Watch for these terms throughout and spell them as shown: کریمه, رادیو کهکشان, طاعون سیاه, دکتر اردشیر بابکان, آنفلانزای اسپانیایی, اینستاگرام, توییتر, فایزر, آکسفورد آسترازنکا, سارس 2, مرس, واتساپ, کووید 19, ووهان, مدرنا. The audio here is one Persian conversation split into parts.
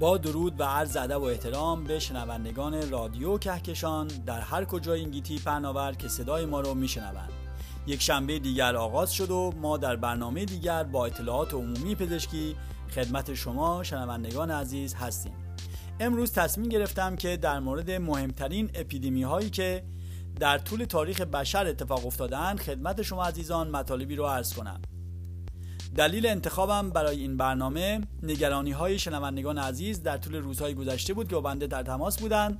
با درود و عرض ادب و احترام به شنوندگان رادیو کهکشان در هر کجای این گیتی پهناور که صدای ما رو میشنوند. یک شنبه دیگر آغاز شد و ما در برنامه دیگر با اطلاعات عمومی پزشکی خدمت شما شنوندگان عزیز هستیم. امروز تصمیم گرفتم که در مورد مهمترین اپیدمی هایی که در طول تاریخ بشر اتفاق افتادن خدمت شما عزیزان مطالبی رو عرض کنم. دلیل انتخابم برای این برنامه نگرانی‌های شنوندگان عزیز در طول روزهای گذشته بود که بنده در تماس بودند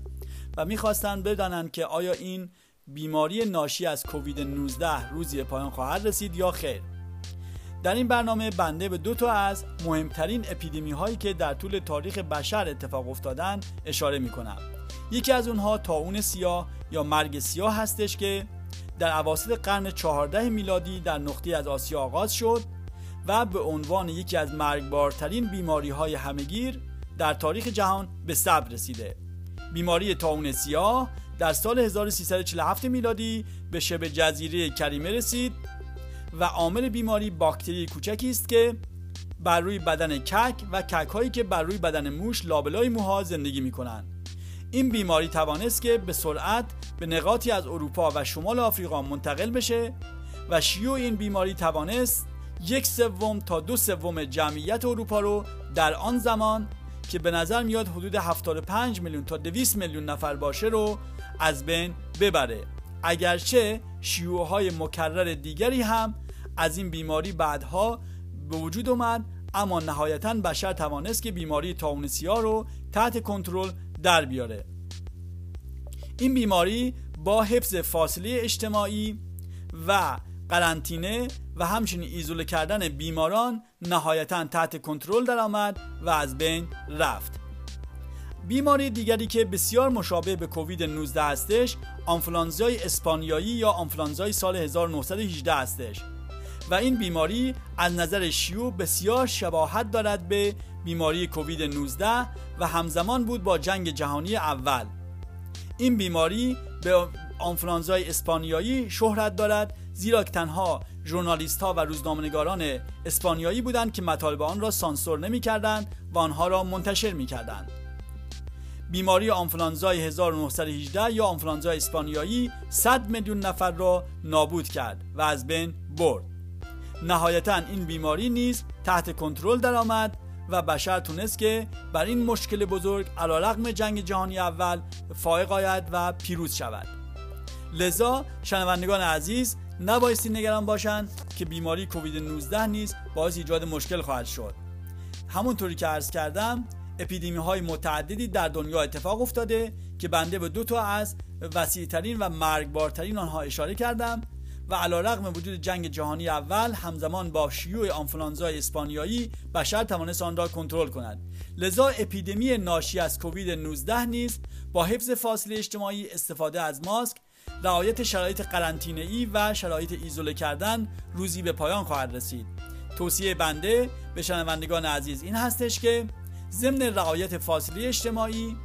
و می‌خواستند بدانند که آیا این بیماری ناشی از کووید 19 روزی پایان خواهد رسید یا خیر. در این برنامه بنده به دو تا از مهمترین اپیدمی‌هایی که در طول تاریخ بشر اتفاق افتادن اشاره می‌کنم. یکی از اونها طاعون سیاه یا مرگ سیاه هستش که در اواسط قرن 14 میلادی در نقطه‌ای از آسیا آغاز شد و به عنوان یکی از مرگبارترین بیماری‌های همگیر در تاریخ جهان به ثبت رسیده. بیماری طاعون سیاه در سال 1347 میلادی به شبه جزیره کریمه رسید و عامل بیماری باکتری کوچکی است که بر روی بدن کک و کک‌هایی که بر روی بدن موش لابلای موها زندگی می‌کنند. این بیماری توانست که به سرعت به نقاطی از اروپا و شمال آفریقا منتقل بشه و شیوع این بیماری توانست 1/3 تا 2/3 جمعیت اروپا رو در آن زمان که به نظر میاد حدود 75 میلیون تا 200 میلیون نفر باشه رو از بین ببره، اگرچه شیوعهای مکرر دیگری هم از این بیماری بعدها به وجود اومد، اما نهایتاً بشر توانست که بیماری طاعون سیاه رو تحت کنترل در بیاره. این بیماری با حفظ فاصله اجتماعی و قرنطینه و همچنین ایزوله کردن بیماران نهایتاً تحت کنترل درآمد و از بین رفت. بیماری دیگری که بسیار مشابه به کووید 19 هستش، آنفلانزای اسپانیایی یا آنفلانزای سال 1918 هستش و این بیماری از نظر شیوع بسیار شباهت دارد به بیماری کووید 19 و همزمان بود با جنگ جهانی اول. این بیماری به آنفلانزای اسپانیایی شهرت دارد زیرا که تنها ژورنالیست ها و روزنامه‌نگاران اسپانیایی بودند که مطالب آن را سانسور نمی‌کردند و آنها را منتشر می‌کردند. بیماری آنفلانزای 1918 یا آنفلانزای اسپانیایی 100 میلیون نفر را نابود کرد و از بین برد. نهایتاً این بیماری نیز تحت کنترل درآمد و بشر تونست که بر این مشکل بزرگ علی‌رغم جنگ جهانی اول فائق آید و پیروز شود. لذا شنوندگان عزیز نبایستی نگران باشند که بیماری کووید 19 نیز باعث ایجاد مشکل خواهد شد. همونطوری که عرض کردم اپیدمی‌های متعددی در دنیا اتفاق افتاده که بنده به دو تا از وسیع‌ترین و مرگبارترین آنها اشاره کردم و علی‌رغم وجود جنگ جهانی اول همزمان با شیوع آنفلانزای اسپانیایی بشر توانست آن را کنترل کند. لذا اپیدمی ناشی از کووید 19 نیز با حفظ فاصله اجتماعی، استفاده از ماسک، رعایت شرایط قرنطینه‌ای و شرایط ایزوله کردن روزی به پایان خواهد رسید. توصیه بنده به شنوندگان عزیز این هستش که ضمن رعایت فاصله اجتماعی،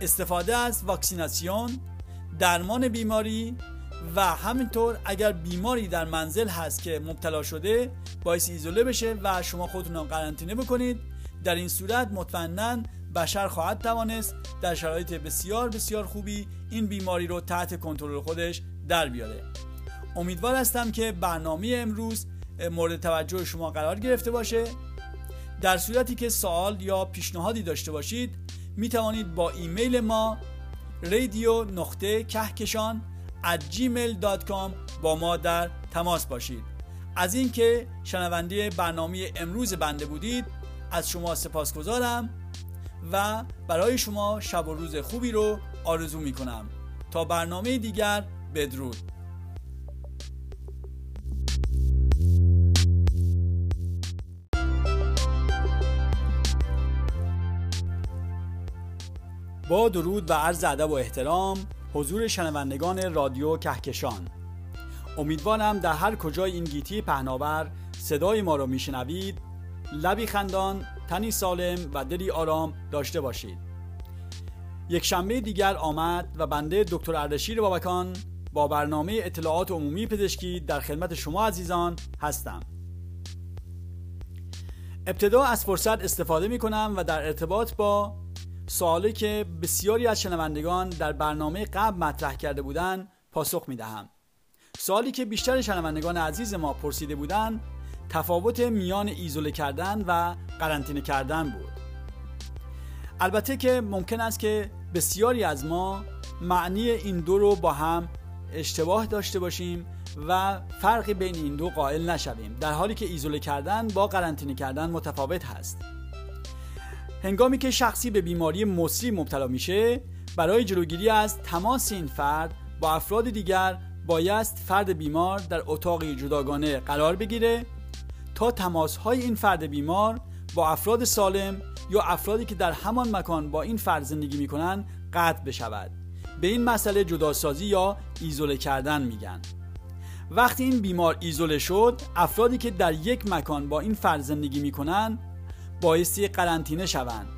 استفاده از واکسیناسیون، درمان بیماری و همینطور اگر بیماری در منزل هست که مبتلا شده باعث ایزوله بشه و شما خودتون هم قرنطینه بکنید. در این صورت مطمئناً بشر خواهد توانست در شرایط بسیار بسیار خوبی این بیماری رو تحت کنترل خودش در بیاره. امیدوار هستم که برنامه امروز مورد توجه شما قرار گرفته باشه. در صورتی که سوال یا پیشنهادی داشته باشید می توانید با ایمیل ما radio.kahkeshan@gmail.com با ما در تماس باشید. از اینکه شنونده برنامه امروز بنده بودید از شما سپاسگزارم و برای شما شب و روز خوبی رو آرزو می‌کنم. تا برنامه دیگر، بدرود. با درود و عرض ادب و احترام حضور شنوندگان رادیو کهکشان، امیدوارم در هر کجای این گیتی پهناور صدای ما رو میشنوید لبی خندان، تنی سالم و دلی آرام داشته باشید. یک شنبه دیگر آمد و بنده دکتر اردشیر بابکان با برنامه اطلاعات عمومی پزشکی در خدمت شما عزیزان هستم. ابتدا از فرصت استفاده می‌کنم و در ارتباط با سوالی که بسیاری از شنوندگان در برنامه قبل مطرح کرده بودند پاسخ می‌دهم. سوالی که بیشتر شنوندگان عزیز ما پرسیده بودند تفاوت میان ایزوله کردن و قرنطینه کردن بود. البته که ممکن است که بسیاری از ما معنی این دو رو با هم اشتباه داشته باشیم و فرقی بین این دو قائل نشویم، در حالی که ایزوله کردن با قرنطینه کردن متفاوت هست. هنگامی که شخصی به بیماری مصری مبتلا میشه، برای جلوگیری از تماس این فرد با افراد دیگر بایست فرد بیمار در اتاقی جداگانه قرار بگیره تا تماس‌های این فرد بیمار با افراد سالم یا افرادی که در همان مکان با این فرد زندگی می‌کنند قطع بشود. به این مسئله جداسازی یا ایزوله کردن میگن. وقتی این بیمار ایزوله شد، افرادی که در یک مکان با این فرد زندگی می‌کنند بایستی قرنطینه شوند.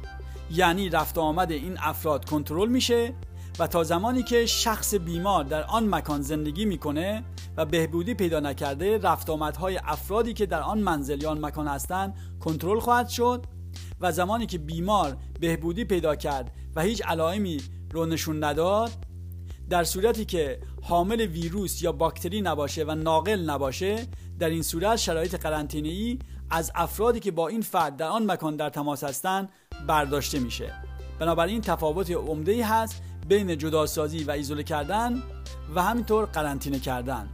یعنی رفت و آمد این افراد کنترل میشه و تا زمانی که شخص بیمار در آن مکان زندگی میکنه و بهبودی پیدا نکرده، رفت آمدهای افرادی که در آن منزل یا آن مکان هستند کنترل خواهد شد و زمانی که بیمار بهبودی پیدا کرد و هیچ علائمی رو نشون نداد، در صورتی که حامل ویروس یا باکتری نباشه و ناقل نباشه، در این صورت شرایط قرنطینه‌ای از افرادی که با این فرد در آن مکان در تماس هستند برداشته میشه. بنابراین تفاوت عمده‌ای هست بین جداسازی و ایزوله کردن و همینطور قرنطینه کردن.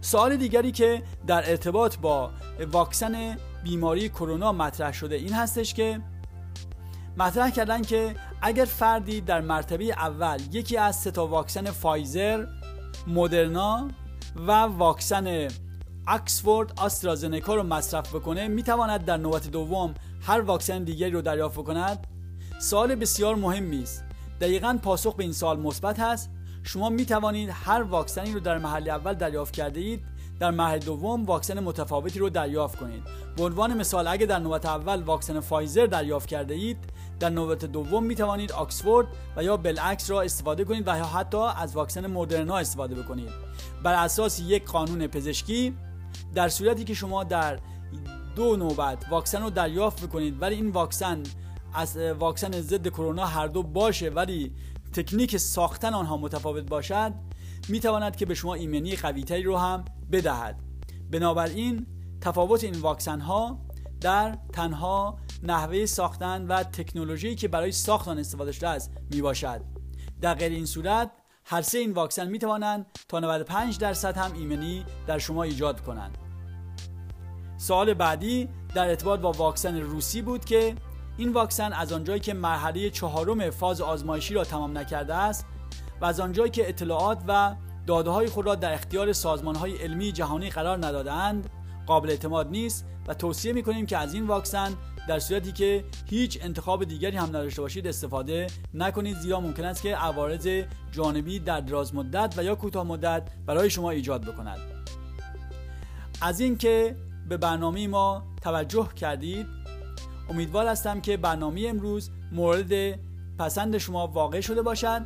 سوال دیگری که در ارتباط با واکسن بیماری کرونا مطرح شده این هستش که مطرح کردن که اگر فردی در مرتبه اول یکی از 3 واکسن فایزر، مدرنا و واکسن آکسفورد آسترازنکا رو مصرف بکنه، میتواند در نوبت دوم هر واکسن دیگری رو دریافت کند. سوال بسیار مهمی است. دقیقاً پاسخ به این سوال مثبت هست. شما می توانید هر واکسنی رو در مرحله اول دریافت کرده اید، در مرحله دوم واکسن متفاوتی رو دریافت کنید. به عنوان مثال، اگر در نوبت اول واکسن فایزر دریافت کرده اید، در نوبت دوم می توانید آکسفورد و یا بالعکس را استفاده کنید و یا حتی از واکسن مدرنا استفاده بکنید. بر اساس یک قانون پزشکی، در صورتی که شما در 2 نوبت واکسن رو دریافت کنید ولی این واکسن از واکسن ضد کرونا هر دو باشه ولی تکنیک ساختن آنها متفاوت باشد، میتواند که به شما ایمنی قوی‌تری رو هم بدهد. بنابراین تفاوت این واکسن ها در تنها نحوه ساختن و تکنولوژی که برای ساخت آن استفاده شده است میباشد. در غیر این صورت هر 3 این واکسن میتوانند تا 95% هم ایمنی در شما ایجاد کنند. سوال بعدی در ارتباط با واکسن روسی بود که این واکسن از آنجایی که مرحله 4 فاز آزمایشی را تمام نکرده است و از آنجایی که اطلاعات و داده‌های خود را در اختیار سازمان‌های علمی جهانی قرار نداده‌اند، قابل اعتماد نیست و توصیه می‌کنیم که از این واکسن در صورتی که هیچ انتخاب دیگری هم نداشته باشید استفاده نکنید، زیرا ممکن است که عوارض جانبی در دراز مدت و یا کوتاه مدت برای شما ایجاد بکند. از اینکه به برنامه ما توجه کردید، امیدوار هستم که برنامه امروز مورد پسند شما واقع شده باشد.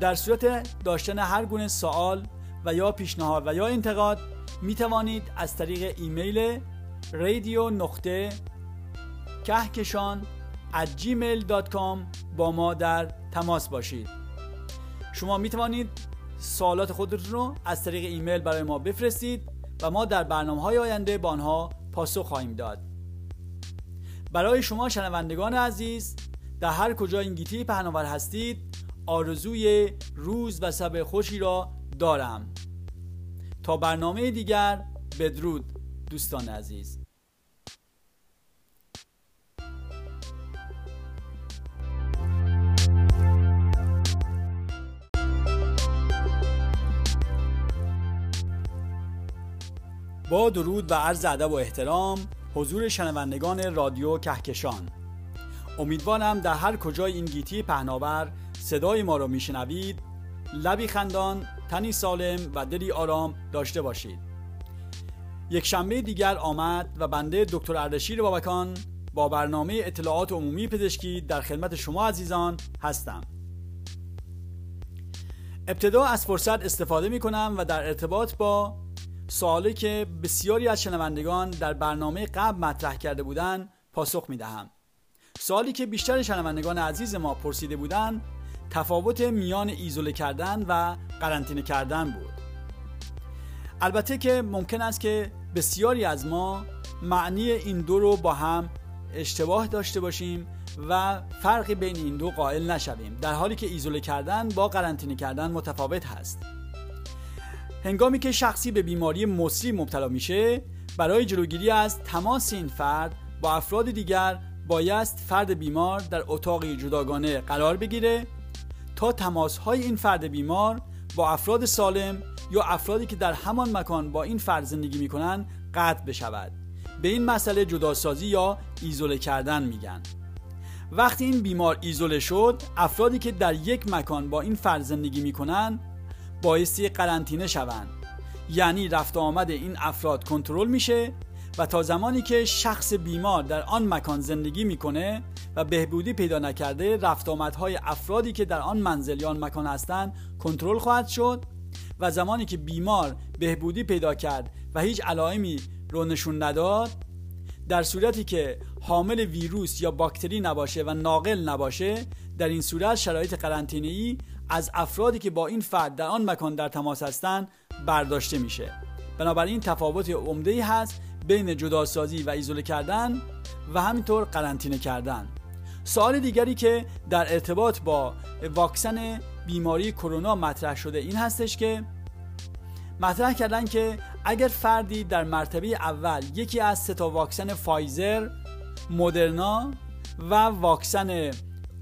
در صورت داشتن هر گونه سوال و یا پیشنهاد و یا انتقاد می توانید از طریق ایمیل radio.kahkashan@gmail.com با ما در تماس باشید. شما می توانید سوالات خودتون رو از طریق ایمیل برای ما بفرستید و ما در برنامه‌های آینده با آنها پاسخ خواهیم داد. برای شما شنوندگان عزیز، در هر کجا این گیتی پهناور هستید، آرزوی روز و شب خوشی را دارم. تا برنامه دیگر، بدرود دوستان عزیز. با درود و عرض ادب و احترام حضور شنوندگان رادیو کهکشان، امیدوارم در هر کجای این گیتی پهناور صدای ما را میشنوید لبی خندان، تنی سالم و دلی آرام داشته باشید. یک شنبه دیگر آمد و بنده دکتر اردشیر بابکان با برنامه اطلاعات عمومی پزشکی در خدمت شما عزیزان هستم. ابتدا از فرصت استفاده می کنم و در ارتباط با سوالی که بسیاری از شنوندگان در برنامه قبل مطرح کرده بودند پاسخ میدهم. سوالی که بیشتر شنوندگان عزیز ما پرسیده بودند تفاوت میان ایزوله کردن و قرنطینه کردن بود. البته که ممکن است که بسیاری از ما معنی این دو رو با هم اشتباه داشته باشیم و فرقی بین این دو قائل نشویم، در حالی که ایزوله کردن با قرنطینه کردن متفاوت هست. هنگامی که شخصی به بیماری مصری مبتلا میشه، برای جلوگیری از تماس این فرد با افراد دیگر بایست فرد بیمار در اتاقی جداگانه قرار بگیره تا تماس‌های این فرد بیمار با افراد سالم یا افرادی که در همان مکان با این فرد زندگی می‌کنند قطع بشود. به این مسئله جداسازی یا ایزوله کردن میگن. وقتی این بیمار ایزوله شد، افرادی که در یک مکان با این فرد زندگی می‌کنند بایستی قرنطینه شوند. یعنی رفت و آمد این افراد کنترل میشه و تا زمانی که شخص بیمار در آن مکان زندگی میکنه و بهبودی پیدا نکرده، رفت آمدهای افرادی که در آن منزل یا آن مکان هستند کنترل خواهد شد و زمانی که بیمار بهبودی پیدا کرد و هیچ علائمی رو نشون نداد، در صورتی که حامل ویروس یا باکتری نباشه و ناقل نباشه، در این صورت شرایط قرنطینه‌ای از افرادی که با این فرد در آن مکان در تماس هستند برداشته میشه. بنابراین تفاوت عمده‌ای هست بین جداسازی و ایزوله کردن و همینطور قرنطینه کردن. سوال دیگری که در ارتباط با واکسن بیماری کرونا مطرح شده این هستش که مطرح کردن که اگر فردی در مرتبه اول یکی از 3 واکسن فایزر، مدرنا و واکسن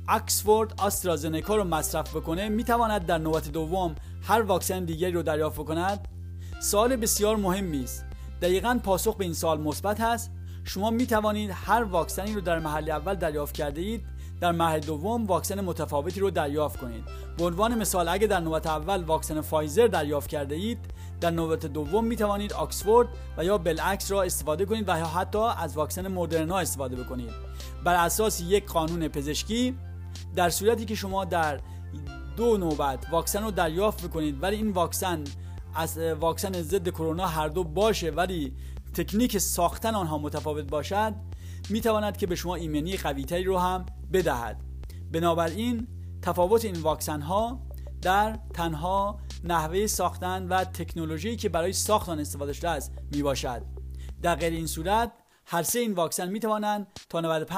آکسفورد آسترازنکا رو مصرف بکنه، میتواند در نوبت دوم هر واکسن دیگری رو دریافت بکند؟ سوال بسیار مهمی است. دقیقاً پاسخ به این سوال مثبت هست. شما می توانید هر واکسنی رو در مرحله اول دریافت کرده اید، در مرحله دوم واکسن متفاوتی رو دریافت کنید. به عنوان مثال، اگر در نوبت اول واکسن فایزر دریافت کرده اید، در نوبت دوم می توانید آکسفورد و یا بالعکس را استفاده کنید و یا حتی از واکسن مدرنا استفاده بکنید. بر اساس یک قانون پزشکی، در صورتی که شما در 2 نوبت واکسن رو دریافت بکنید ولی این واکسن از واکسن ضد کرونا هر دو باشه ولی تکنیک ساختن آنها متفاوت باشد، میتواند که به شما ایمنی قوی‌تری رو هم بدهد. بنابراین تفاوت این واکسن ها در تنها نحوه ساختن و تکنولوژی که برای ساخت آن استفاده شده است میباشد. در غیر این صورت هر 3 این واکسن میتوانند تا 95%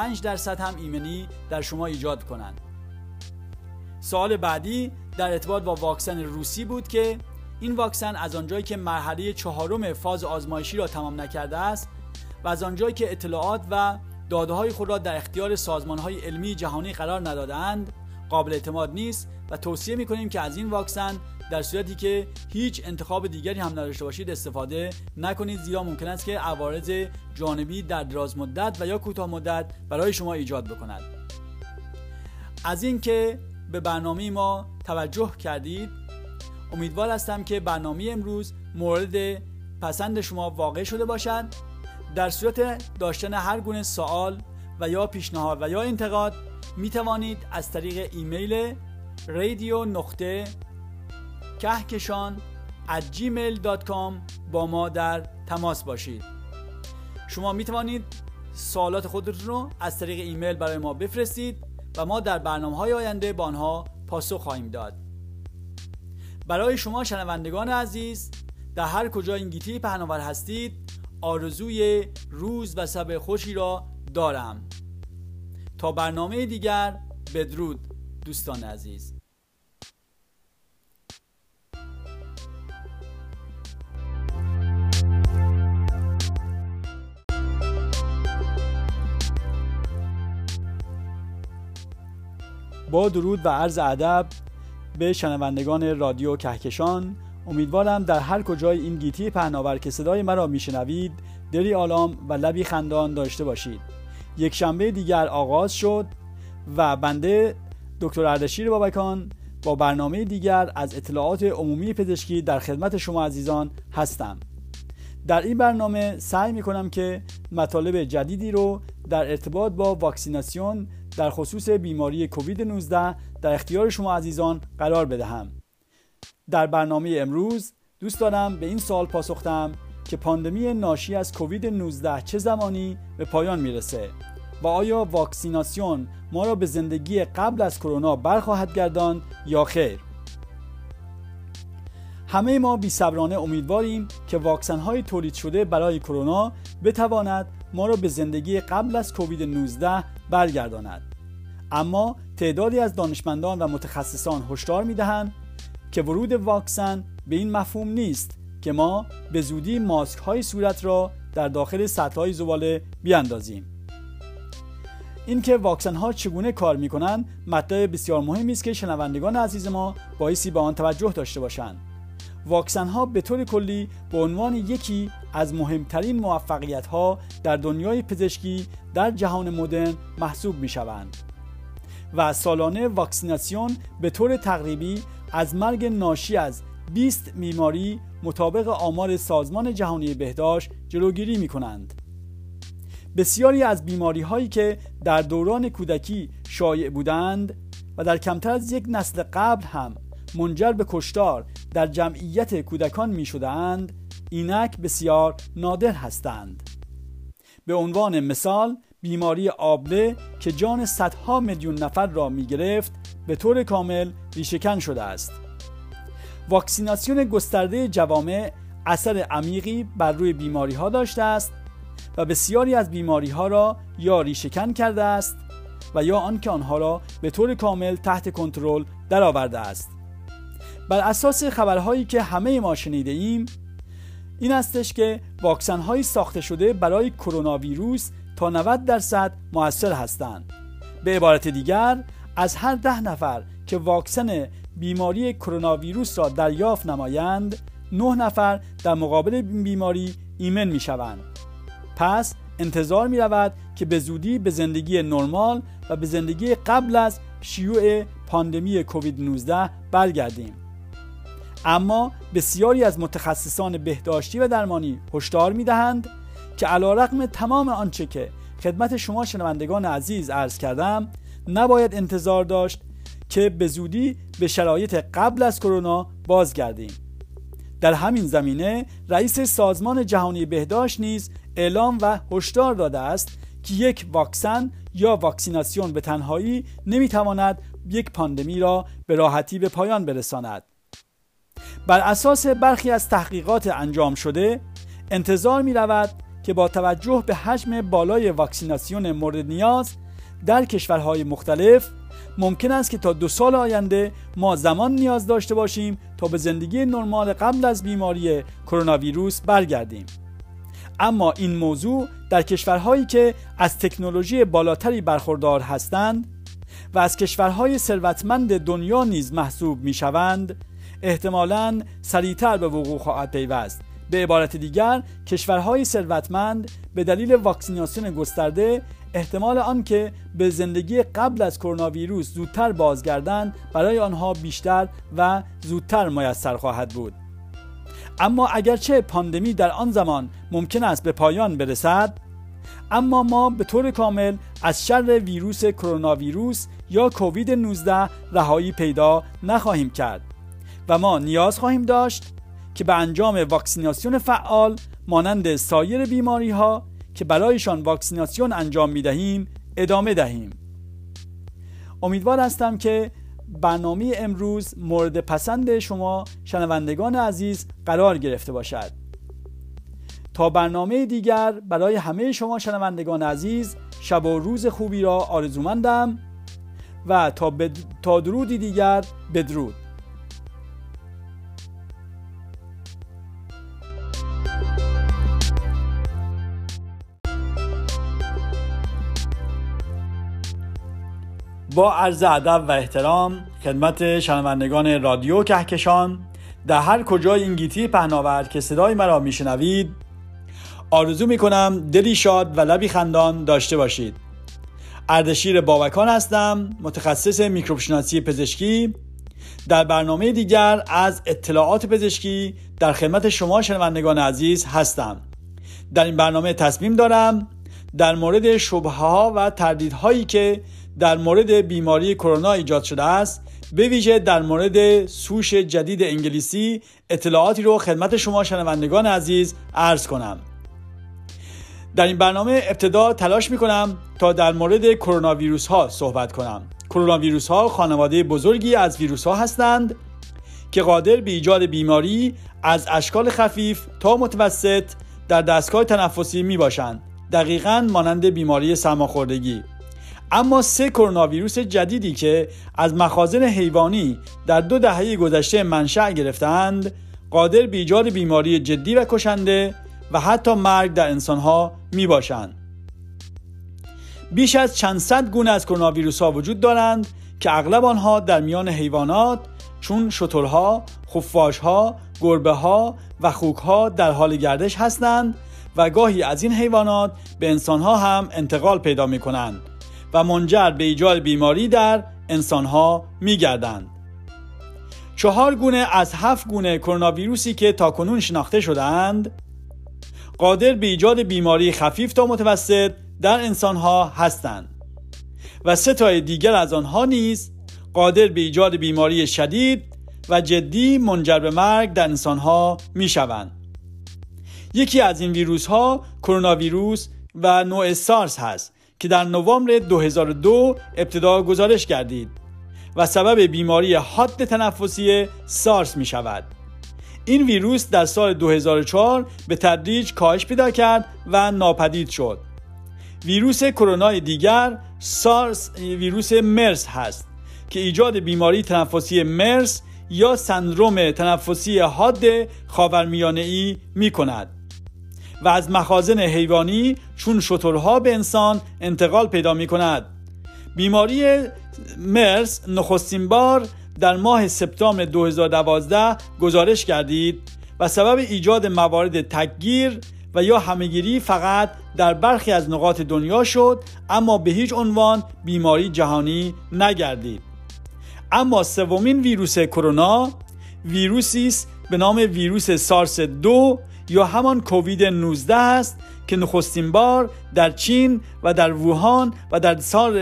هم ایمنی در شما ایجاد کنند. سوال بعدی در ارتباط با واکسن روسی بود که این واکسن از آنجایی که مرحله 4 فاز آزمایشی را تمام نکرده است و از آنجایی که اطلاعات و داده‌های خود را در اختیار سازمان‌های علمی جهانی قرار نداده‌اند، قابل اعتماد نیست و توصیه می‌کنیم که از این واکسن در صورتی که هیچ انتخاب دیگری هم نداشته باشید استفاده نکنید، زیرا ممکن است که عوارض جانبی در دراز مدت و یا کوتاه مدت برای شما ایجاد بکند. از اینکه به برنامه ما توجه کردید، امیدوار هستم که برنامه امروز مورد پسند شما واقع شده باشد. در صورت داشتن هر گونه سوال و یا پیشنهاد و یا انتقاد می توانید از طریق ایمیل radio.kahkashan@gmail.com با ما در تماس باشید. شما می توانید سوالات خودتون رو از طریق ایمیل برای ما بفرستید و ما در برنامه‌های آینده با آنها پاسخ خواهیم داد. برای شما شنوندگان عزیز، در هر کجا این گیتی پهناور هستید، آرزوی روز و شب خوشی را دارم. تا برنامه دیگر، بدرود دوستان عزیز. با درود و عرض ادب به شنوندگان رادیو کهکشان، امیدوارم در هر کجای این گیتی پهناور که صدای مرا میشنوید دلی آرام و لبی خندان داشته باشید. یک شنبه دیگر آغاز شد و بنده دکتر اردشیر بابکان با برنامه دیگر از اطلاعات عمومی پزشکی در خدمت شما عزیزان هستم. در این برنامه سعی میکنم که مطالب جدیدی رو در ارتباط با واکسیناسیون در خصوص بیماری کووید 19 در اختیار شما عزیزان قرار بدهم. در برنامه امروز دوست دارم به این سوال پاسخ دهم که پاندمی ناشی از کووید 19 چه زمانی به پایان میرسه و آیا واکسیناسیون ما را به زندگی قبل از کرونا برخواهد گرداند یا خیر؟ همه ما بی‌صبرانه امیدواریم که واکسن‌های تولید شده برای کرونا بتواند ما را به زندگی قبل از کووید 19 برگرداند. اما تعدادی از دانشمندان و متخصصان هشدار می‌دهند که ورود واکسن به این مفهوم نیست که ما به زودی ماسک‌های صورت را در داخل سطل‌های زباله بیاندازیم. اینکه واکسن‌ها چگونه کار می‌کنند مطلب بسیار مهمی است که شنوندگان عزیز ما بایستی به آن توجه داشته باشند. واکسن‌ها به طور کلی به عنوان یکی از مهمترین موفقیت‌ها در دنیای پزشکی در جهان مدرن محسوب می‌شوند و سالانه واکسیناسیون به طور تقریبی از مرگ ناشی از 20 بیماری مطابق آمار سازمان جهانی بهداشت جلوگیری می‌کنند. بسیاری از بیماری‌هایی که در دوران کودکی شایع بودند و در کمتر از یک نسل قبل هم منجر به کشتار در جمعیت کودکان می‌شدند، اینک بسیار نادر هستند. به عنوان مثال، بیماری آبله که جان صدها میلیون نفر را می‌گرفت، به طور کامل ریشه‌کن شده است. واکسیناسیون گسترده جوامع اثر عمیقی بر روی بیماری‌ها داشته است و بسیاری از بیماری‌ها را یا ریشه‌کن کرده است و یا آنکه آنها را به طور کامل تحت کنترل درآورده است. بر اساس خبرهایی که همه ما شنیده ایم، این استش که واکسن‌های ساخته شده برای کرونا ویروس تا 90% مؤثر هستند. به عبارت دیگر، از هر 10 نفر که واکسن بیماری کرونا ویروس را دریافت نمایند، 9 نفر در مقابل بیماری ایمن می‌شوند. پس انتظار می‌رود که به زودی به زندگی نرمال و به زندگی قبل از شیوع پاندمی کووید 19 برگردیم. اما بسیاری از متخصصان بهداشتی و درمانی هشدار می‌دهند که علیرغم تمام آنچه که خدمت شما شنوندگان عزیز عرض کردم، نباید انتظار داشت که به زودی به شرایط قبل از کرونا بازگردیم. در همین زمینه، رئیس سازمان جهانی بهداشت نیز اعلام و هشدار داده است که یک واکسن یا واکسیناسیون به تنهایی نمی‌تواند یک پاندمی را به راحتی به پایان برساند. بر اساس برخی از تحقیقات انجام شده، انتظار می رود که با توجه به حجم بالای واکسیناسیون مورد نیاز در کشورهای مختلف، ممکن است که تا 2 سال آینده ما زمان نیاز داشته باشیم تا به زندگی نرمال قبل از بیماری کرونا ویروس برگردیم. اما این موضوع در کشورهایی که از تکنولوژی بالاتری برخوردار هستند و از کشورهای ثروتمند دنیا نیز محسوب می شوند، احتمالاً سریعتر به وقوع خواهد پیوست. به عبارت دیگر، کشورهای ثروتمند به دلیل واکسیناسیون گسترده احتمال آنکه به زندگی قبل از کرونا ویروس زودتر بازگردند برای آنها بیشتر و زودتر میسر خواهد بود. اما اگرچه پاندمی در آن زمان ممکن است به پایان برسد، اما ما به طور کامل از شر ویروس کرونا ویروس یا کووید 19 رهایی پیدا نخواهیم کرد و ما نیاز خواهیم داشت که به انجام واکسیناسیون فعال مانند سایر بیماری ها که برایشان واکسیناسیون انجام می دهیم ادامه دهیم. امیدوار هستم که برنامه امروز مورد پسند شما شنوندگان عزیز قرار گرفته باشد. تا برنامه دیگر، برای همه شما شنوندگان عزیز شب و روز خوبی را آرزومندم و تا درودی دیگر، بدرود. با عرض ادب و احترام خدمت شنوندگان رادیو کهکشان در هر کجای این گیتی پهناور که صدای مرا میشنوید، آرزو میکنم دلی شاد و لبی خندان داشته باشید. اردشیر بابکان هستم، متخصص میکروب شناسی پزشکی. در برنامه دیگر از اطلاعات پزشکی در خدمت شما شنوندگان عزیز هستم. در این برنامه تصمیم دارم در مورد شبهه‌ها و تردیدهایی که در مورد بیماری کرونا ایجاد شده است، به ویژه در مورد سوش جدید انگلیسی، اطلاعاتی رو خدمت شما شنوندگان عزیز عرض کنم. در این برنامه ابتدا تلاش می‌کنم تا در مورد کرونا ویروس ها صحبت کنم. کرونا ویروس ها خانواده بزرگی از ویروس ها هستند که قادر به ایجاد بیماری از اشکال خفیف تا متوسط در دستگاه تنفسی می باشند، دقیقاً مانند بیماری سرماخوردگی. اما 3 کرونا ویروس جدیدی که از مخازن حیوانی در 2 دهه گذشته منشأ گرفتند، قادر به ایجاد بیماری جدی و کشنده و حتی مرگ در انسان‌ها می باشند. بیش از چند صد گونه از کرونا ویروس‌ها وجود دارند که اغلب آنها در میان حیوانات چون شترها، خفاش‌ها، گربه‌ها و خوک‌ها در حال گردش هستند و گاهی از این حیوانات به انسان‌ها هم انتقال پیدا می‌کنند و منجر به ایجاد بیماری در انسان‌ها می‌گردند. 4 گونه از 7 گونه کرونا ویروسی که تاکنون شناخته شده‌اند قادر به ایجاد بیماری خفیف تا متوسط در انسان‌ها هستند و 3 تا دیگر از آنها نیز قادر به ایجاد بیماری شدید و جدی منجر به مرگ در انسان‌ها می‌شوند. یکی از این ویروس‌ها کرونا ویروس و نوع سارس هست که در نوامبر 2002 ابتدا گزارش گردید و سبب بیماری حاد تنفسی سارس می شود. این ویروس در سال 2004 به تدریج کاهش پیدا کرد و ناپدید شد. ویروس کرونا دیگر سارس ویروس مرس هست که ایجاد بیماری تنفسی مرس یا سندروم تنفسی حاد خاورمیانه‌ای می کند و از مخازن حیوانی چون شترها به انسان انتقال پیدا می کند. بیماری مرس نخستین بار در ماه سپتامبر 2012 گزارش گردید و سبب ایجاد موارد تکگیر و یا همه‌گیری فقط در برخی از نقاط دنیا شد، اما به هیچ عنوان بیماری جهانی نگردید. اما سومین ویروس کرونا ویروسی است به نام ویروس سارس 2 یا همان کووید 19 است که نخستین بار در چین و در ووهان و در سال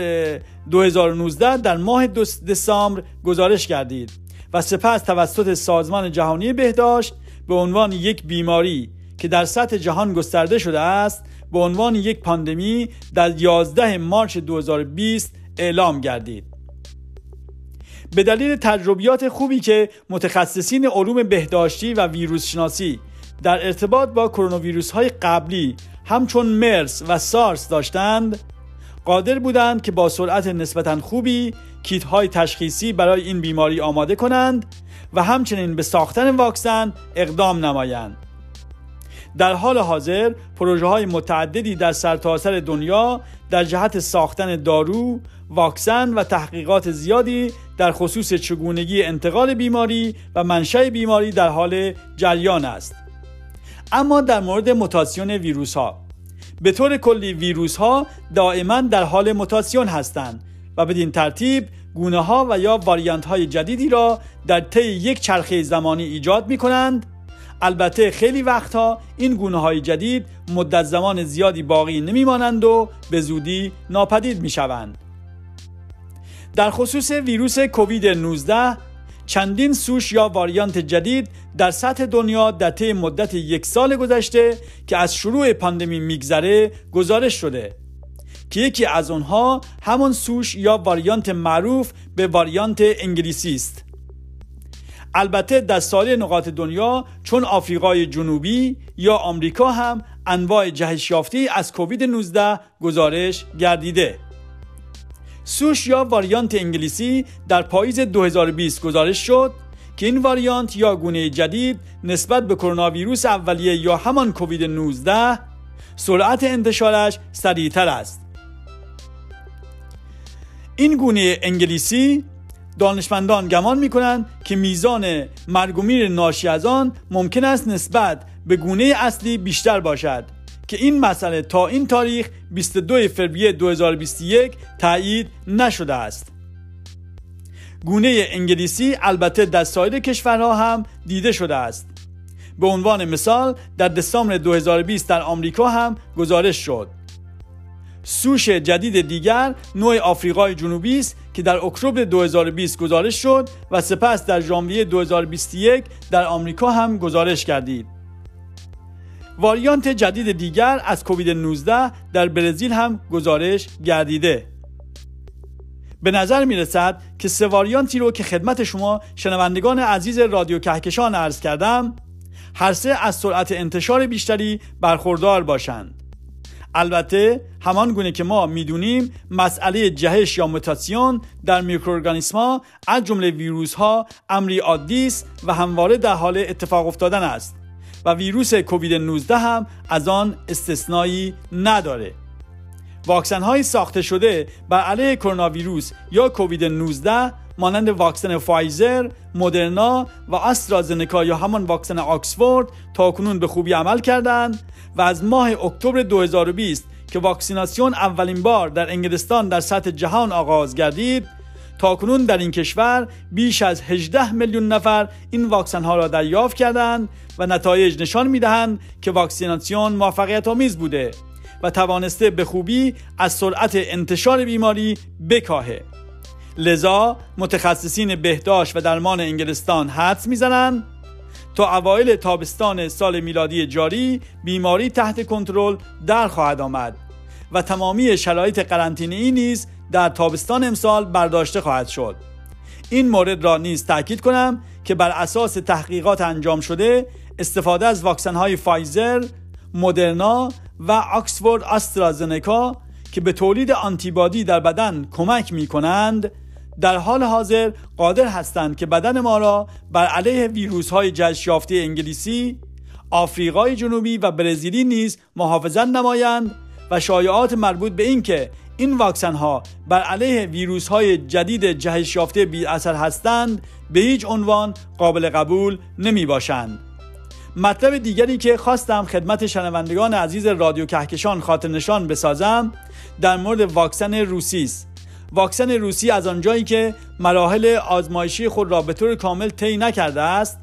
2019 در ماه دسامبر گزارش گردید و سپس توسط سازمان جهانی بهداشت به عنوان یک بیماری که در سطح جهان گسترده شده است به عنوان یک پاندمی در 11 مارس 2020 اعلام گردید. به دلیل تجربیات خوبی که متخصصین علوم بهداشتی و ویروس شناسی در ارتباط با کرونا ویروس های قبلی همچون مرس و سارس داشتند، قادر بودند که با سرعت نسبتاً خوبی کیت های تشخیصی برای این بیماری آماده کنند و همچنین به ساختن واکسن اقدام نمایند. در حال حاضر پروژه های متعددی در سرتاسر دنیا در جهت ساختن دارو، واکسن و تحقیقات زیادی در خصوص چگونگی انتقال بیماری و منشأ بیماری در حال جریان است. اما در مورد متاسیون ویروس ها، به طور کلی ویروس ها دائما در حال متاسیون هستند و بدین ترتیب گونه ها و یا واریانت های جدیدی را در طی یک چرخه زمانی ایجاد می کنند. البته خیلی وقتها این گونه های جدید مدت زمان زیادی باقی نمی مانند و به زودی ناپدید می شوند. در خصوص ویروس کووید 19 چندین سوش یا واریانت جدید در سطح دنیا در طی مدت 1 سال گذشته که از شروع پاندمی میگذره گزارش شده که یکی از آنها همان سوش یا واریانت معروف به واریانت انگلیسی است. البته در سایر نقاط دنیا چون آفریقای جنوبی یا آمریکا هم انواع جهش‌یافتی از کووید 19 گزارش گردیده. سوش یا واریانت انگلیسی در پاییز 2020 گزارش شد که این واریانت یا گونه جدید نسبت به کرونا ویروس اولیه یا همان کووید 19 سرعت انتشارش سریعتر است. این گونه انگلیسی دانشمندان گمان می‌کنند که میزان مرگ و میر ناشی از آن ممکن است نسبت به گونه اصلی بیشتر باشد که این مسئله تا این تاریخ 22 فوریه 2021 تایید نشده است. گونه انگلیسی البته در سایر کشورها هم دیده شده است. به عنوان مثال در دسامبر 2020 در آمریکا هم گزارش شد. سوش جدید دیگر نوع آفریقای جنوبی است که در اکتبر 2020 گزارش شد و سپس در ژانویه 2021 در آمریکا هم گزارش گردید. واریانت جدید دیگر از کووید 19 در برزیل هم گزارش گردیده. به نظر می رسد که سه واریانتی رو که خدمت شما شنوندگان عزیز رادیو کهکشان عرض کردم، هر سه از سرعت انتشار بیشتری برخوردار باشند. البته همان گونه که ما میدونیم مسئله جهش یا موتاسیون در میکروارگانیسم‌ها از جمله ویروس‌ها امری عادی است و همواره در حال اتفاق افتادن است و ویروس کووید 19 هم از آن استثنایی نداره. واکسن‌های ساخته شده بر علیه کرونا ویروس یا کووید 19 مانند واکسن فایزر، مدرنا و آسترازنکا یا همان واکسن آکسفورد تاکنون به خوبی عمل کردند و از ماه اکتبر 2020 که واکسیناسیون اولین بار در انگلستان در سطح جهان آغاز گردید، تاکنون در این کشور بیش از 18 میلیون نفر این واکسن ها را دریافت کردند و نتایج نشان می‌دهند که واکسیناسیون موفقیت‌آمیز بوده و توانسته به خوبی از سرعت انتشار بیماری بکاهد. لذا متخصصین بهداشت و درمان انگلستان حدس می‌زنند تا اوایل تابستان سال میلادی جاری بیماری تحت کنترل در خواهد آمد و تمامی شرایط قرنطینه‌ای نیز در تابستان امسال برداشته خواهد شد. این مورد را نیز تأکید کنم که بر اساس تحقیقات انجام شده استفاده از واکسن‌های فایزر، مدرنا و آکسفورد آسترازنکا که به تولید آنتیبادی در بدن کمک می‌کنند، در حال حاضر قادر هستند که بدن ما را بر علیه ویروس‌های جهش‌یافته انگلیسی، آفریقای جنوبی و برزیلی نیز محافظت نمایند و شایعات مربوط به اینکه این واکسن‌ها بر علیه ویروس‌های جدید جهش‌یافته بی اثر هستند به هیچ عنوان قابل قبول نمی‌باشند. مطلب دیگری که خواستم خدمت شنوندگان عزیز رادیو کهکشان خاطر نشان بسازم در مورد واکسن روسی است. واکسن روسی از آنجایی که مراحل آزمایشی خود را به طور کامل طی نکرده است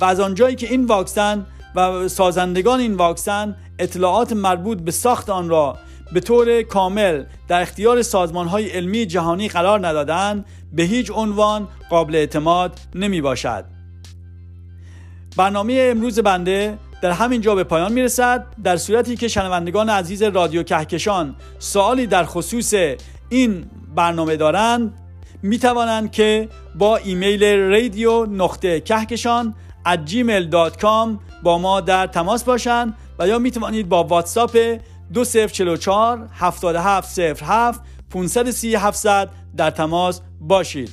و از آنجایی که این واکسن و سازندگان این واکسن اطلاعات مربوط به ساخت آن را به طور کامل در اختیار سازمان‌های علمی جهانی قرار ندادند، به هیچ عنوان قابل اعتماد نمی باشد. برنامه امروز بنده در همین جا به پایان میرسد. در صورتی که شنوندگان عزیز رادیو کهکشان سوالی در خصوص این برنامه دارند، میتوانند که با ایمیل radio.kahkashan@gmail.com با ما در تماس باشند و یا میتوانید با واتساپ 2044-7707-537 در تماس باشید.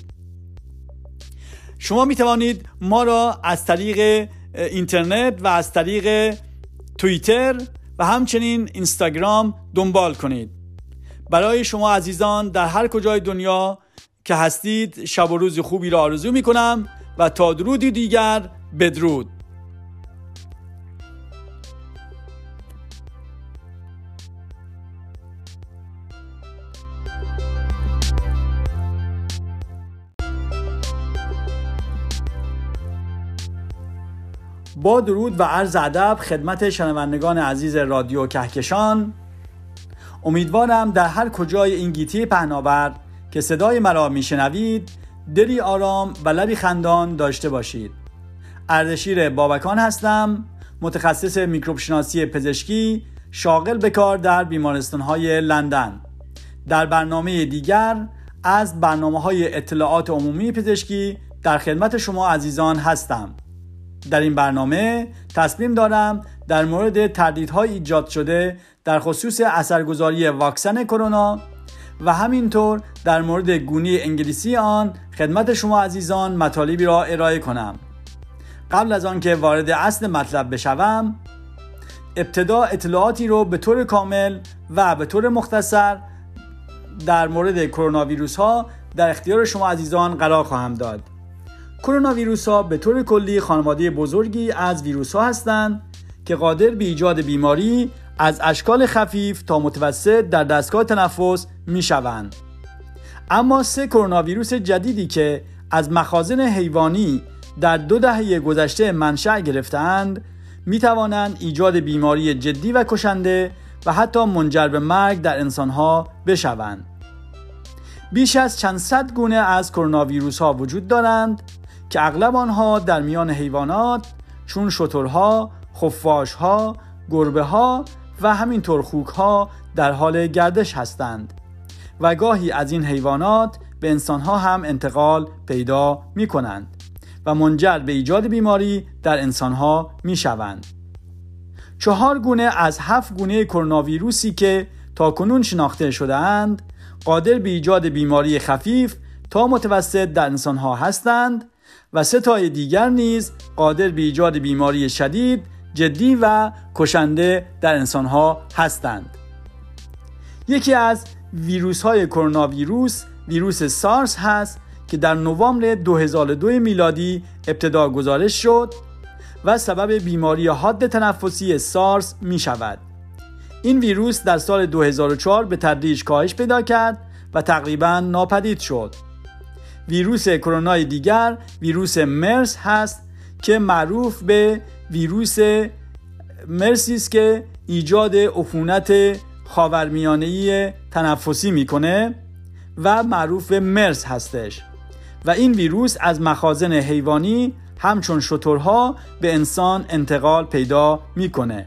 شما می توانید ما را از طریق اینترنت و از طریق توییتر و همچنین اینستاگرام دنبال کنید. برای شما عزیزان در هر کجای دنیا که هستید شب و روز خوبی را آرزو می کنم و تا درودی دیگر بدرود. با درود و عرض ادب خدمت شنوندگان عزیز رادیو کهکشان، امیدوارم در هر کجای این گیتی پهناور که صدای مرا میشنوید دلی آرام و لبی خندان داشته باشید. اردشیر بابکان هستم، متخصص میکروب شناسی پزشکی، شاغل به کار در بیمارستان‌های لندن. در برنامه دیگر از برنامه‌های اطلاعات عمومی پزشکی در خدمت شما عزیزان هستم. در این برنامه تصمیم دارم در مورد تردیدهای ایجاد شده در خصوص اثرگذاری واکسن کرونا و همینطور در مورد گونه انگلیسی آن خدمت شما عزیزان مطالبی را ارائه کنم. قبل از آن که وارد اصل مطلب بشوم، ابتدا اطلاعاتی را به طور کامل و به طور مختصر در مورد کرونا ویروس ها در اختیار شما عزیزان قرار خواهم داد. کرونا ویروس ها به طور کلی خانواده بزرگی از ویروس ها هستند که قادر به ایجاد بیماری از اشکال خفیف تا متوسط در دستگاه تنفس می شوند. اما سه کرونا ویروس جدیدی که از مخازن حیوانی در 2 دهه گذشته منشأ گرفتند می توانند ایجاد بیماری جدی و کشنده و حتی منجر به مرگ در انسان ها بشوند. بیش از چند صد گونه از کرونا ویروس ها وجود دارند که اغلب آنها در میان حیوانات چون شترها، خفاشها، گربه ها و همینطور خوک ها در حال گردش هستند و گاهی از این حیوانات به انسان ها هم انتقال پیدا می کنند و منجر به ایجاد بیماری در انسان ها می شوند. 4 گونه از 7 گونه کرونا ویروسی که تاکنون شناخته شده اند قادر به ایجاد بیماری خفیف تا متوسط در انسان ها هستند و 3 تای دیگر نیز قادر به ایجاد بیماری شدید، جدی و کشنده در انسان ها هستند. یکی از ویروس های کرونا ویروس سارس هست که در نوامبر 2002 میلادی ابتدا گزارش شد و سبب بیماری حاد تنفسی سارس می شود. این ویروس در سال 2004 به تدریج کاهش پیدا کرد و تقریباً ناپدید شد. ویروس کرونای دیگر ویروس مرس هست که معروف به ویروس مرسی است که ایجاد عفونت خاورمیانه‌ای تنفسی میکنه و معروف به مرس هستش و این ویروس از مخازن حیوانی همچون شترها به انسان انتقال پیدا میکنه.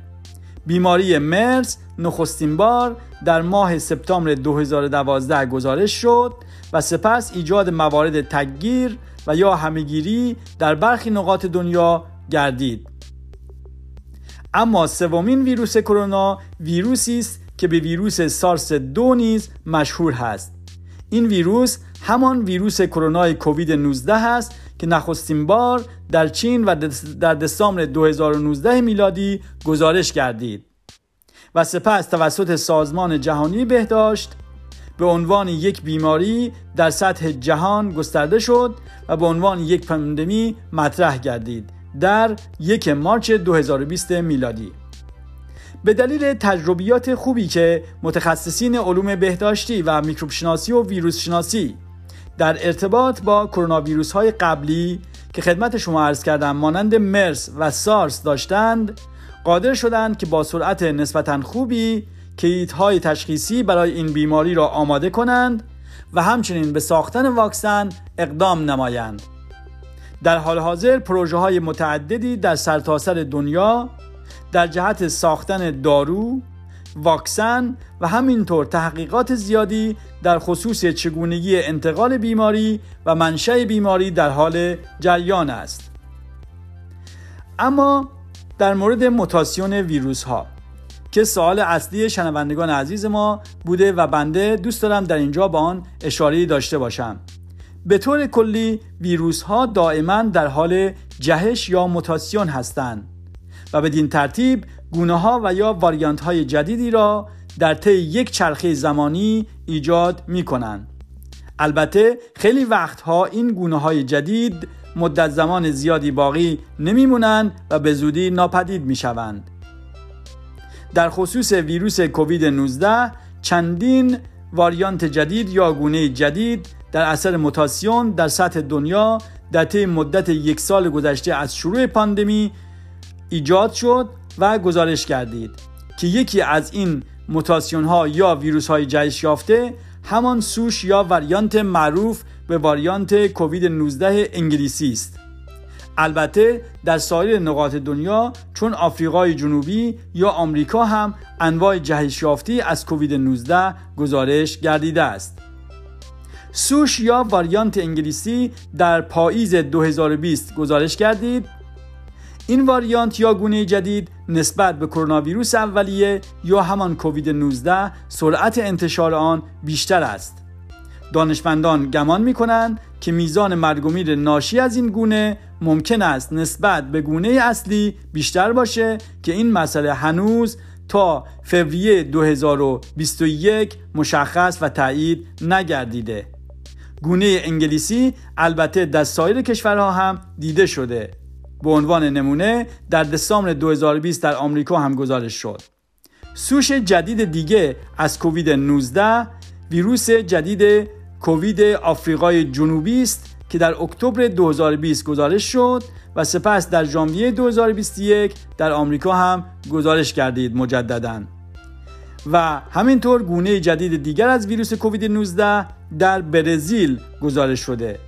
بیماری مرس نخستین بار در ماه سپتامبر 2012 گزارش شد و سپس ایجاد موارد تکگیر و یا همه‌گیری در برخی نقاط دنیا گردید. اما 3مین ویروس کرونا ویروسی است که به ویروس سارس 2 نیز مشهور هست. این ویروس همان ویروس کرونا کووید 19 است که نخستین بار در چین و در دسامبر 2019 میلادی گزارش گردید و سپس توسط سازمان جهانی بهداشت به عنوان یک بیماری در سطح جهان گسترده شد و به عنوان یک پاندمی مطرح گردید در 1 مارس 2020 میلادی. به دلیل تجربیات خوبی که متخصصین علوم بهداشتی و میکروب شناسی و ویروس شناسی در ارتباط با کرونا ویروس های قبلی که خدمت شما عرض کردم مانند مرس و سارس داشتند، قادر شدند که با سرعت نسبتاً خوبی کیت های تشخیصی برای این بیماری را آماده کنند و همچنین به ساختن واکسن اقدام نمایند. در حال حاضر پروژه های متعددی در سرتاسر دنیا در جهت ساختن دارو، واکسن و همینطور تحقیقات زیادی در خصوص چگونگی انتقال بیماری و منشأ بیماری در حال جریان است. اما در مورد موتاسیون ویروس ها که سوال اصلی شنوندگان عزیز ما بوده و بنده دوست دارم در اینجا به آن اشاره‌ای داشته باشم. به طور کلی ویروس ها دائما در حال جهش یا موتاسیون هستند و بدین ترتیب گونه ها و یا واریانت های جدیدی را در طی یک چرخه زمانی ایجاد می کنند. البته خیلی وقتها این گونه های جدید مدت زمان زیادی باقی نمی مونند و به زودی ناپدید می شوند. در خصوص ویروس کووید 19 چندین واریانت جدید یا گونه جدید در اثر موتاسیون در سطح دنیا در طی مدت 1 سال گذشته از شروع پاندمی ایجاد شد و گزارش گردید که یکی از این موتاسیون ها یا ویروس های جهش یافته همان سوش یا واریانت معروف به واریانت کووید 19 انگلیسی است. البته در سایر نقاط دنیا چون آفریقای جنوبی یا آمریکا هم انواع جهش یافتی از کووید 19 گزارش گردیده است. سوش یا واریانت انگلیسی در پاییز 2020 گزارش گردید. این واریانت یا گونه جدید نسبت به کرونا ویروس اولیه یا همان کووید 19 سرعت انتشار آن بیشتر است. دانشمندان گمان می‌کنند که میزان مرگ و میر ناشی از این گونه ممکن است نسبت به گونه اصلی بیشتر باشه که این مسئله هنوز تا فوریه 2021 مشخص و تایید نگردیده. گونه انگلیسی البته در سایر کشورها هم دیده شده. به عنوان نمونه در دسامبر 2020 در آمریکا هم گزارش شد. سوش جدید دیگه از کووید 19 ویروس جدید کووید آفریقای جنوبی است که در اکتبر 2020 گزارش شد و سپس در ژانویه 2021 در آمریکا هم گزارش گردید مجدداً. و همینطور گونه جدید دیگر از ویروس کووید 19 در برزیل گزارش شده.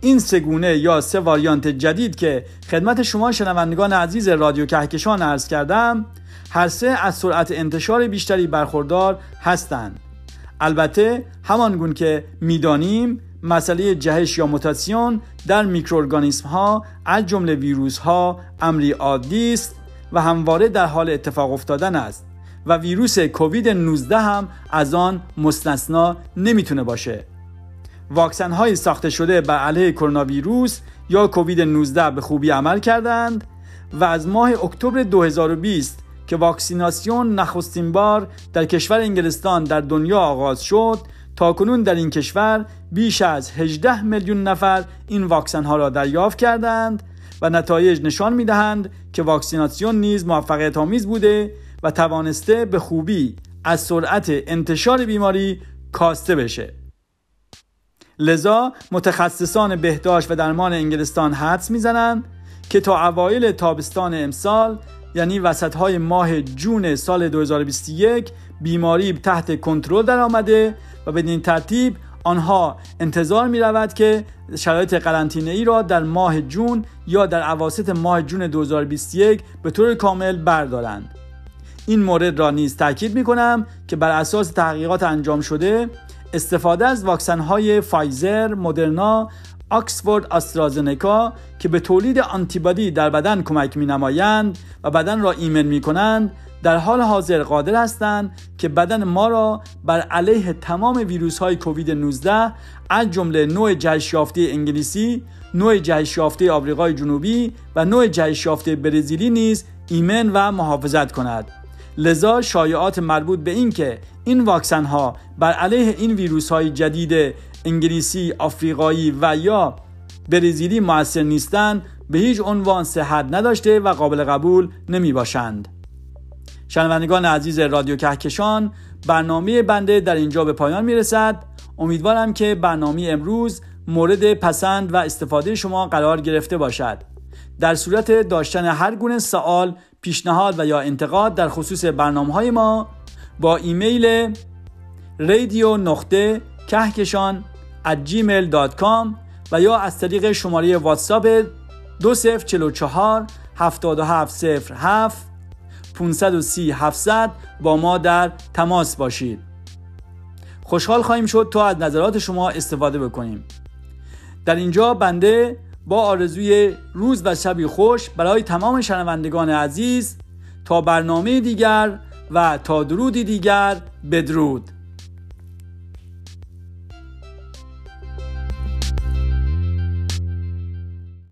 این 3 گونه یا 3 واریانت جدید که خدمت شما شنوندگان عزیز رادیو کهکشان عرض کردم هر سه از سرعت انتشار بیشتری برخوردار هستند. البته همانگون که میدانیم مسئله جهش یا موتاسیون در میکروارگانیسم ها از جمله ویروس ها امری عادی است و همواره در حال اتفاق افتادن است و ویروس کووید 19 هم از آن مستثنا نمیتونه باشه. واکسن های ساخته شده بر علیه کرونا ویروس یا کووید 19 به خوبی عمل کردند و از ماه اکتبر 2020 که واکسیناسیون نخستین بار در کشور انگلستان در دنیا آغاز شد تا کنون در این کشور بیش از 18 میلیون نفر این واکسن ها را دریافت کردند و نتایج نشان می دهند که واکسیناسیون نیز موفقیت آمیز بوده و توانسته به خوبی از سرعت انتشار بیماری کاسته بشه. لذا متخصصان بهداشت و درمان انگلستان حدس میزنند که تا اوایل تابستان امسال یعنی وسط‌های ماه جون سال 2021 بیماری تحت کنترل درآمده و به این ترتیب آنها انتظار می‌رود که شرایط قرنطینه‌ای را در ماه جون یا در اواسط ماه جون 2021 به طور کامل بردارند. این مورد را نیز تأکید می‌کنم که بر اساس تحقیقات انجام شده استفاده از واکسن‌های فایزر، مدرنا، آکسفورد آسترازنکا که به تولید آنتیبادی در بدن کمک می‌نمایند و بدن را ایمن می‌کنند در حال حاضر قادر هستند که بدن ما را بر علیه تمام ویروس‌های کووید 19 از جمله نوع جهش‌یافته انگلیسی، نوع جهش‌یافته آفریقای جنوبی و نوع جهش‌یافته برزیلی نیز ایمن و محافظت کند. لذا شایعات مربوط به این که این واکسن ها بر علیه این ویروس های جدید انگلیسی، آفریقایی و یا برزیلی مؤثر نیستند به هیچ عنوان صحت نداشته و قابل قبول نمی باشند. شنوندگان عزیز رادیو کهکشان، برنامه بنده در اینجا به پایان می رسد. امیدوارم که برنامه امروز مورد پسند و استفاده شما قرار گرفته باشد. در صورت داشتن هر گونه سوال، پیشنهاد و یا انتقاد در خصوص برنامه‌های ما با ایمیل radio_kahkashan@gmail.com و یا از طریق شماره واتساپ 2044 7707 530 700 با ما در تماس باشید. خوشحال خواهیم شد تا از نظرات شما استفاده بکنیم. در اینجا بنده با آرزوی روز و شبی خوش برای تمام شنوندگان عزیز تا برنامه دیگر و تا درودی دیگر بدرود.